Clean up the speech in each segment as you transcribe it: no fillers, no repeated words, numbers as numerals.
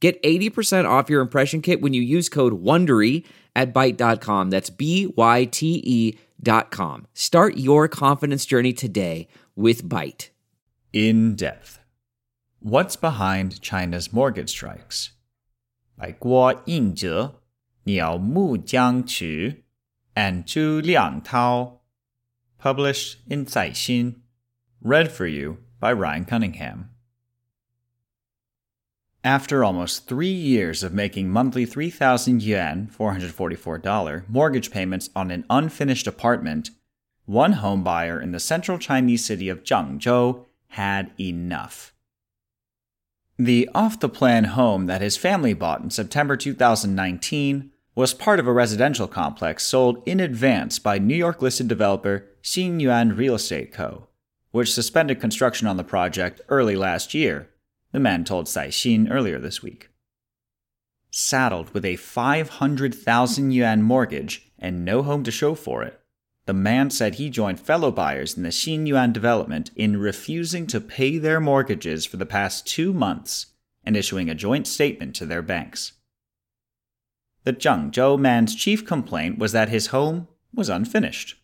Get 80% off your impression kit when you use code WONDERY at Byte.com. That's BYTE.com. Start your confidence journey today with Byte. In Depth. What's Behind China's Mortgage Strikes? By Guo Yingje, Niao Mu Jiangqi, and Zhu Liangtao. Published in Zai Xin. Read for you by Ryan Cunningham. After almost 3 years of making monthly 3,000 yuan ($444) mortgage payments on an unfinished apartment, one homebuyer in the central Chinese city of Zhangzhou had enough. The off-the-plan home that his family bought in September 2019 was part of a residential complex sold in advance by New York-listed developer Xinyuan Real Estate Co., which suspended construction on the project early last year, the man told Zai Xin earlier this week. Saddled with a 500,000 yuan mortgage and no home to show for it, the man said he joined fellow buyers in the Xinyuan development in refusing to pay their mortgages for the past 2 months and issuing a joint statement to their banks. The Zhengzhou man's chief complaint was that his home was unfinished.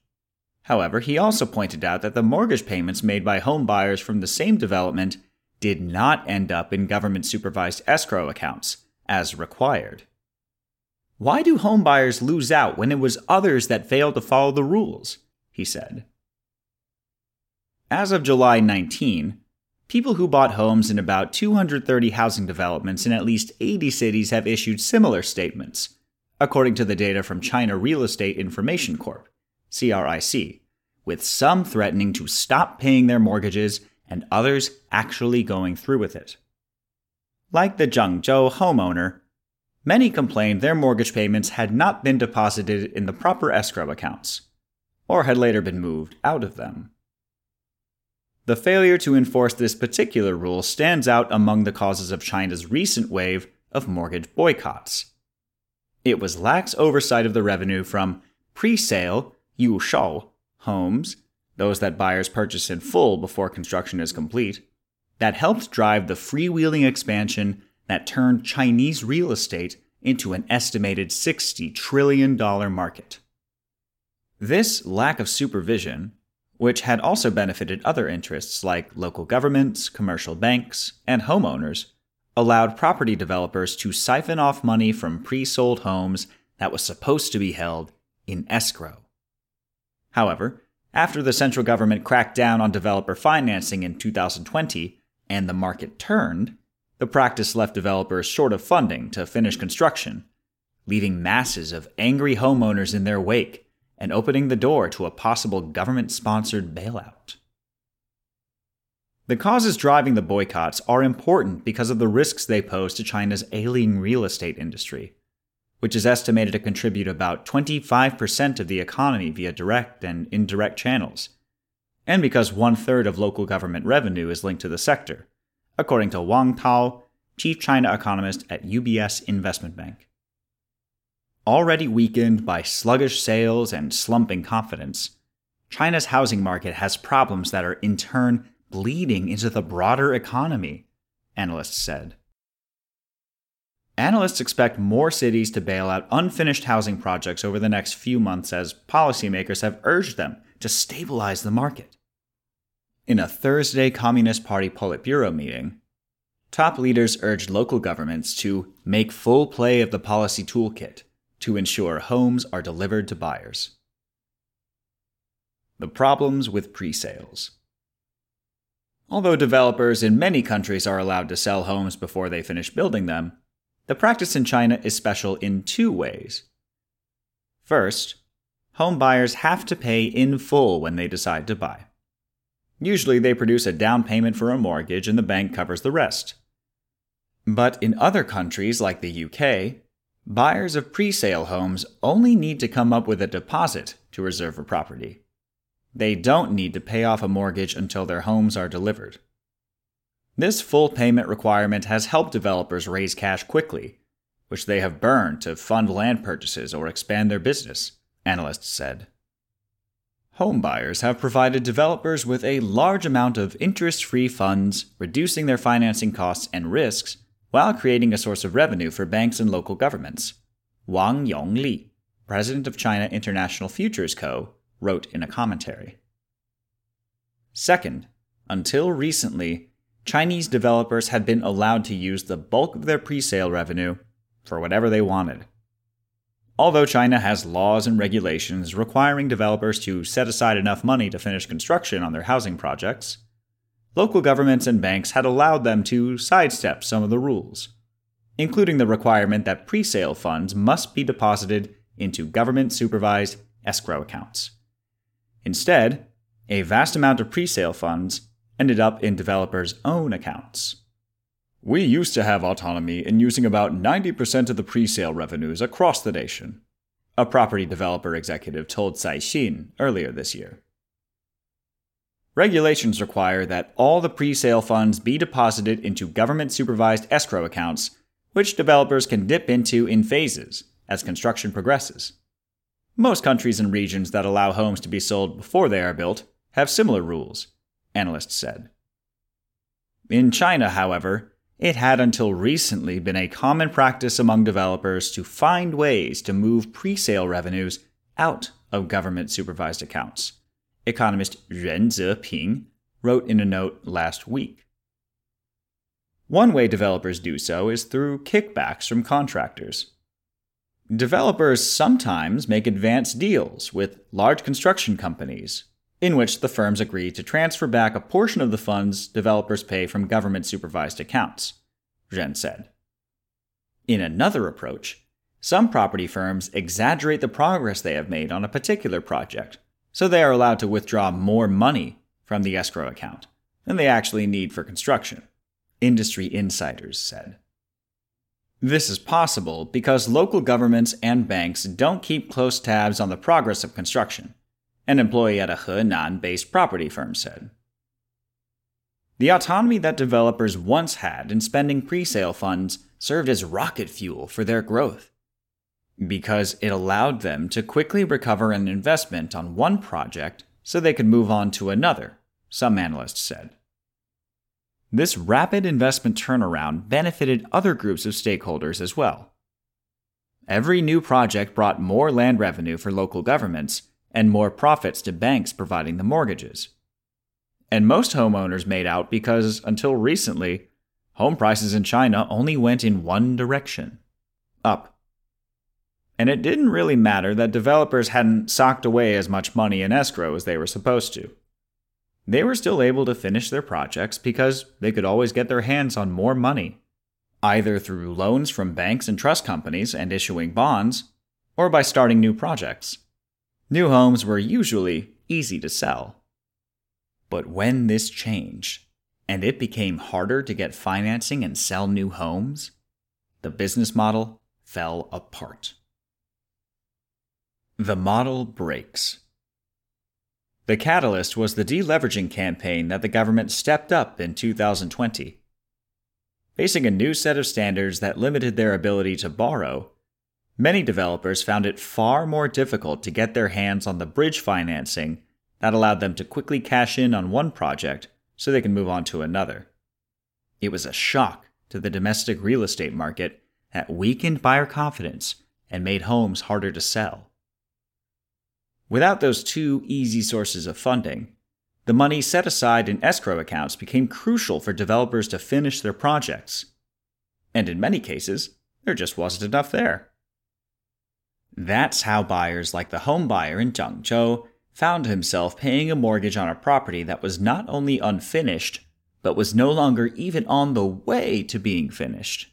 However, he also pointed out that the mortgage payments made by home buyers from the same development did not end up in government-supervised escrow accounts, as required. Why do homebuyers lose out when it was others that failed to follow the rules? He said. As of July 19, people who bought homes in about 230 housing developments in at least 80 cities have issued similar statements, according to the data from China Real Estate Information Corp., CRIC, with some threatening to stop paying their mortgages and others actually going through with it. Like the Zhengzhou homeowner, many complained their mortgage payments had not been deposited in the proper escrow accounts, or had later been moved out of them. The failure to enforce this particular rule stands out among the causes of China's recent wave of mortgage boycotts. It was lax oversight of the revenue from pre-sale, yushou, homes, those that buyers purchase in full before construction is complete, that helped drive the freewheeling expansion that turned Chinese real estate into an estimated $60 trillion market. This lack of supervision, which had also benefited other interests like local governments, commercial banks, and homeowners, allowed property developers to siphon off money from pre-sold homes that was supposed to be held in escrow. However, after the central government cracked down on developer financing in 2020 and the market turned, the practice left developers short of funding to finish construction, leaving masses of angry homeowners in their wake and opening the door to a possible government-sponsored bailout. The causes driving the boycotts are important because of the risks they pose to China's ailing real estate industry, which is estimated to contribute about 25% of the economy via direct and indirect channels, and because one-third of local government revenue is linked to the sector, according to Wang Tao, chief China economist at UBS Investment Bank. Already weakened by sluggish sales and slumping confidence, China's housing market has problems that are in turn bleeding into the broader economy, analysts said. Analysts expect more cities to bail out unfinished housing projects over the next few months as policymakers have urged them to stabilize the market. In a Thursday Communist Party Politburo meeting, top leaders urged local governments to make full play of the policy toolkit to ensure homes are delivered to buyers. The problems with pre-sales. Although developers in many countries are allowed to sell homes before they finish building them, the practice in China is special in 2 ways. First, home buyers have to pay in full when they decide to buy. Usually, they produce a down payment for a mortgage and the bank covers the rest. But in other countries like the UK, buyers of pre-sale homes only need to come up with a deposit to reserve a property. They don't need to pay off a mortgage until their homes are delivered. This full payment requirement has helped developers raise cash quickly, which they have burned to fund land purchases or expand their business, analysts said. Home buyers have provided developers with a large amount of interest-free funds, reducing their financing costs and risks while creating a source of revenue for banks and local governments, Wang Yongli, president of China International Futures Co., wrote in a commentary. Second, until recently, Chinese developers had been allowed to use the bulk of their pre-sale revenue for whatever they wanted. Although China has laws and regulations requiring developers to set aside enough money to finish construction on their housing projects, local governments and banks had allowed them to sidestep some of the rules, including the requirement that pre-sale funds must be deposited into government-supervised escrow accounts. Instead, a vast amount of pre-sale funds ended up in developers' own accounts. We used to have autonomy in using about 90% of the pre-sale revenues across the nation, a property developer executive told Zai Xin earlier this year. Regulations require that all the pre-sale funds be deposited into government-supervised escrow accounts, which developers can dip into in phases as construction progresses. Most countries and regions that allow homes to be sold before they are built have similar rules, analysts said. In China, however, it had until recently been a common practice among developers to find ways to move pre-sale revenues out of government-supervised accounts, economist Ren Zeping wrote in a note last week. One way developers do so is through kickbacks from contractors. Developers sometimes make advance deals with large construction companies, in which the firms agree to transfer back a portion of the funds developers pay from government-supervised accounts, Zhen said. In another approach, some property firms exaggerate the progress they have made on a particular project, so they are allowed to withdraw more money from the escrow account than they actually need for construction, industry insiders said. This is possible because local governments and banks don't keep close tabs on the progress of construction, an employee at a Henan-based property firm said. The autonomy that developers once had in spending pre-sale funds served as rocket fuel for their growth, because it allowed them to quickly recover an investment on one project so they could move on to another, some analysts said. This rapid investment turnaround benefited other groups of stakeholders as well. Every new project brought more land revenue for local governments and more profits to banks providing the mortgages. And most homeowners made out because, until recently, home prices in China only went in one direction, up. And it didn't really matter that developers hadn't socked away as much money in escrow as they were supposed to. They were still able to finish their projects because they could always get their hands on more money, either through loans from banks and trust companies and issuing bonds, or by starting new projects. New homes were usually easy to sell. But when this changed, and it became harder to get financing and sell new homes, the business model fell apart. The model breaks. The catalyst was the deleveraging campaign that the government stepped up in 2020. Facing a new set of standards that limited their ability to borrow, many developers found it far more difficult to get their hands on the bridge financing that allowed them to quickly cash in on one project so they can move on to another. It was a shock to the domestic real estate market that weakened buyer confidence and made homes harder to sell. Without those two easy sources of funding, the money set aside in escrow accounts became crucial for developers to finish their projects. And in many cases, there just wasn't enough there. That's how buyers like the home buyer in Zhengzhou found himself paying a mortgage on a property that was not only unfinished, but was no longer even on the way to being finished.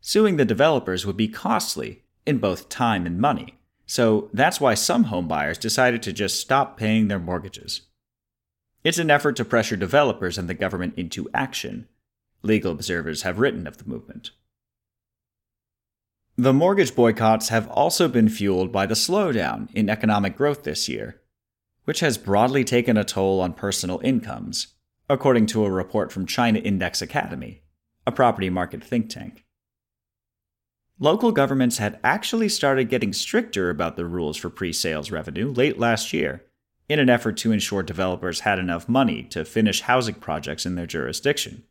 Suing the developers would be costly in both time and money, so that's why some home buyers decided to just stop paying their mortgages. It's an effort to pressure developers and the government into action, legal observers have written of the movement. The mortgage boycotts have also been fueled by the slowdown in economic growth this year, which has broadly taken a toll on personal incomes, according to a report from China Index Academy, a property market think tank. Local governments had actually started getting stricter about the rules for pre-sales revenue late last year, in an effort to ensure developers had enough money to finish housing projects in their jurisdiction.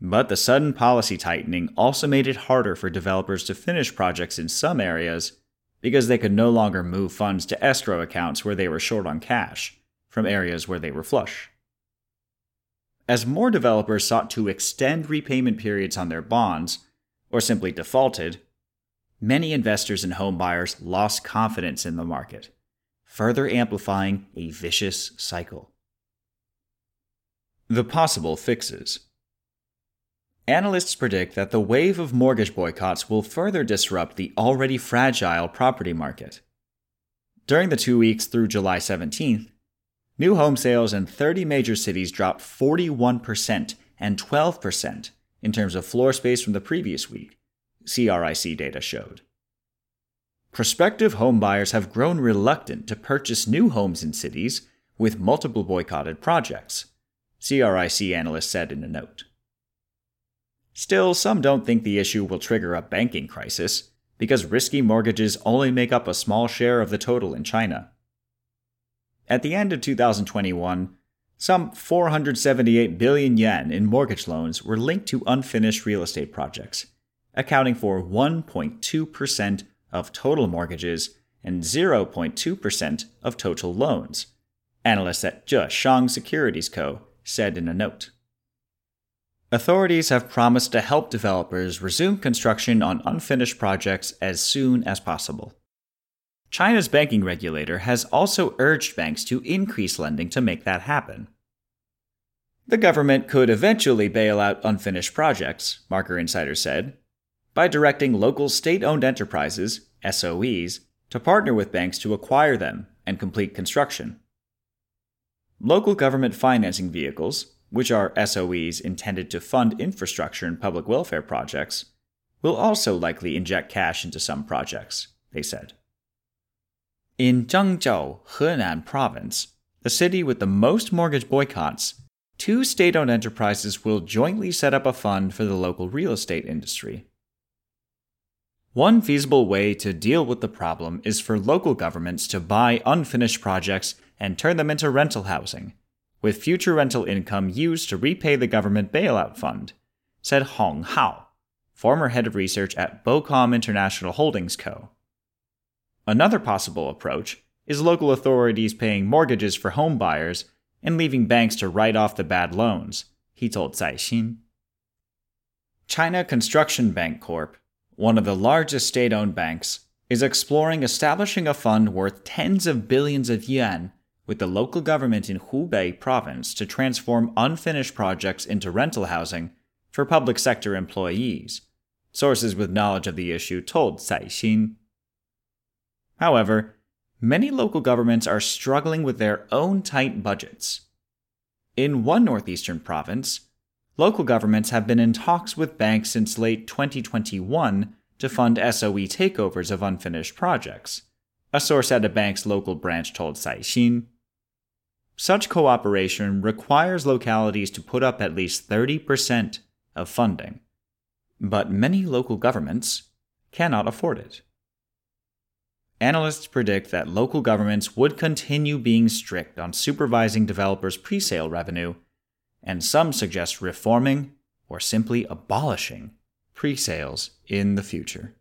But the sudden policy tightening also made it harder for developers to finish projects in some areas because they could no longer move funds to escrow accounts where they were short on cash from areas where they were flush. As more developers sought to extend repayment periods on their bonds, or simply defaulted, many investors and home buyers lost confidence in the market, further amplifying a vicious cycle. The possible fixes. Analysts predict that the wave of mortgage boycotts will further disrupt the already fragile property market. During the 2 weeks through July 17th, new home sales in 30 major cities dropped 41% and 12% in terms of floor space from the previous week, CRIC data showed. Prospective home buyers have grown reluctant to purchase new homes in cities with multiple boycotted projects, CRIC analysts said in a note. Still, some don't think the issue will trigger a banking crisis, because risky mortgages only make up a small share of the total in China. At the end of 2021, some 478 billion yen in mortgage loans were linked to unfinished real estate projects, accounting for 1.2% of total mortgages and 0.2% of total loans, analysts at Zhe Shang Securities Co. said in a note. Authorities have promised to help developers resume construction on unfinished projects as soon as possible. China's banking regulator has also urged banks to increase lending to make that happen. The government could eventually bail out unfinished projects, Marker Insider said, by directing local state-owned enterprises, SOEs, to partner with banks to acquire them and complete construction. Local government financing vehicles, which are SOEs intended to fund infrastructure and public welfare projects, will also likely inject cash into some projects, they said. In Zhengzhou, Henan province, the city with the most mortgage boycotts, 2 state-owned enterprises will jointly set up a fund for the local real estate industry. One feasible way to deal with the problem is for local governments to buy unfinished projects and turn them into rental housing, with future rental income used to repay the government bailout fund, said Hong Hao, former head of research at Bocom International Holdings Co. Another possible approach is local authorities paying mortgages for home buyers and leaving banks to write off the bad loans, he told Zai Xin. China Construction Bank Corp., one of the largest state-owned banks, is exploring establishing a fund worth tens of billions of yen with the local government in Hubei province to transform unfinished projects into rental housing for public sector employees, sources with knowledge of the issue told Zai Xin. However, many local governments are struggling with their own tight budgets. In one northeastern province, local governments have been in talks with banks since late 2021 to fund SOE takeovers of unfinished projects, a source at a bank's local branch told Zai Xin. Such cooperation requires localities to put up at least 30% of funding, but many local governments cannot afford it. Analysts predict that local governments would continue being strict on supervising developers' pre-sale revenue, and some suggest reforming or simply abolishing pre-sales in the future.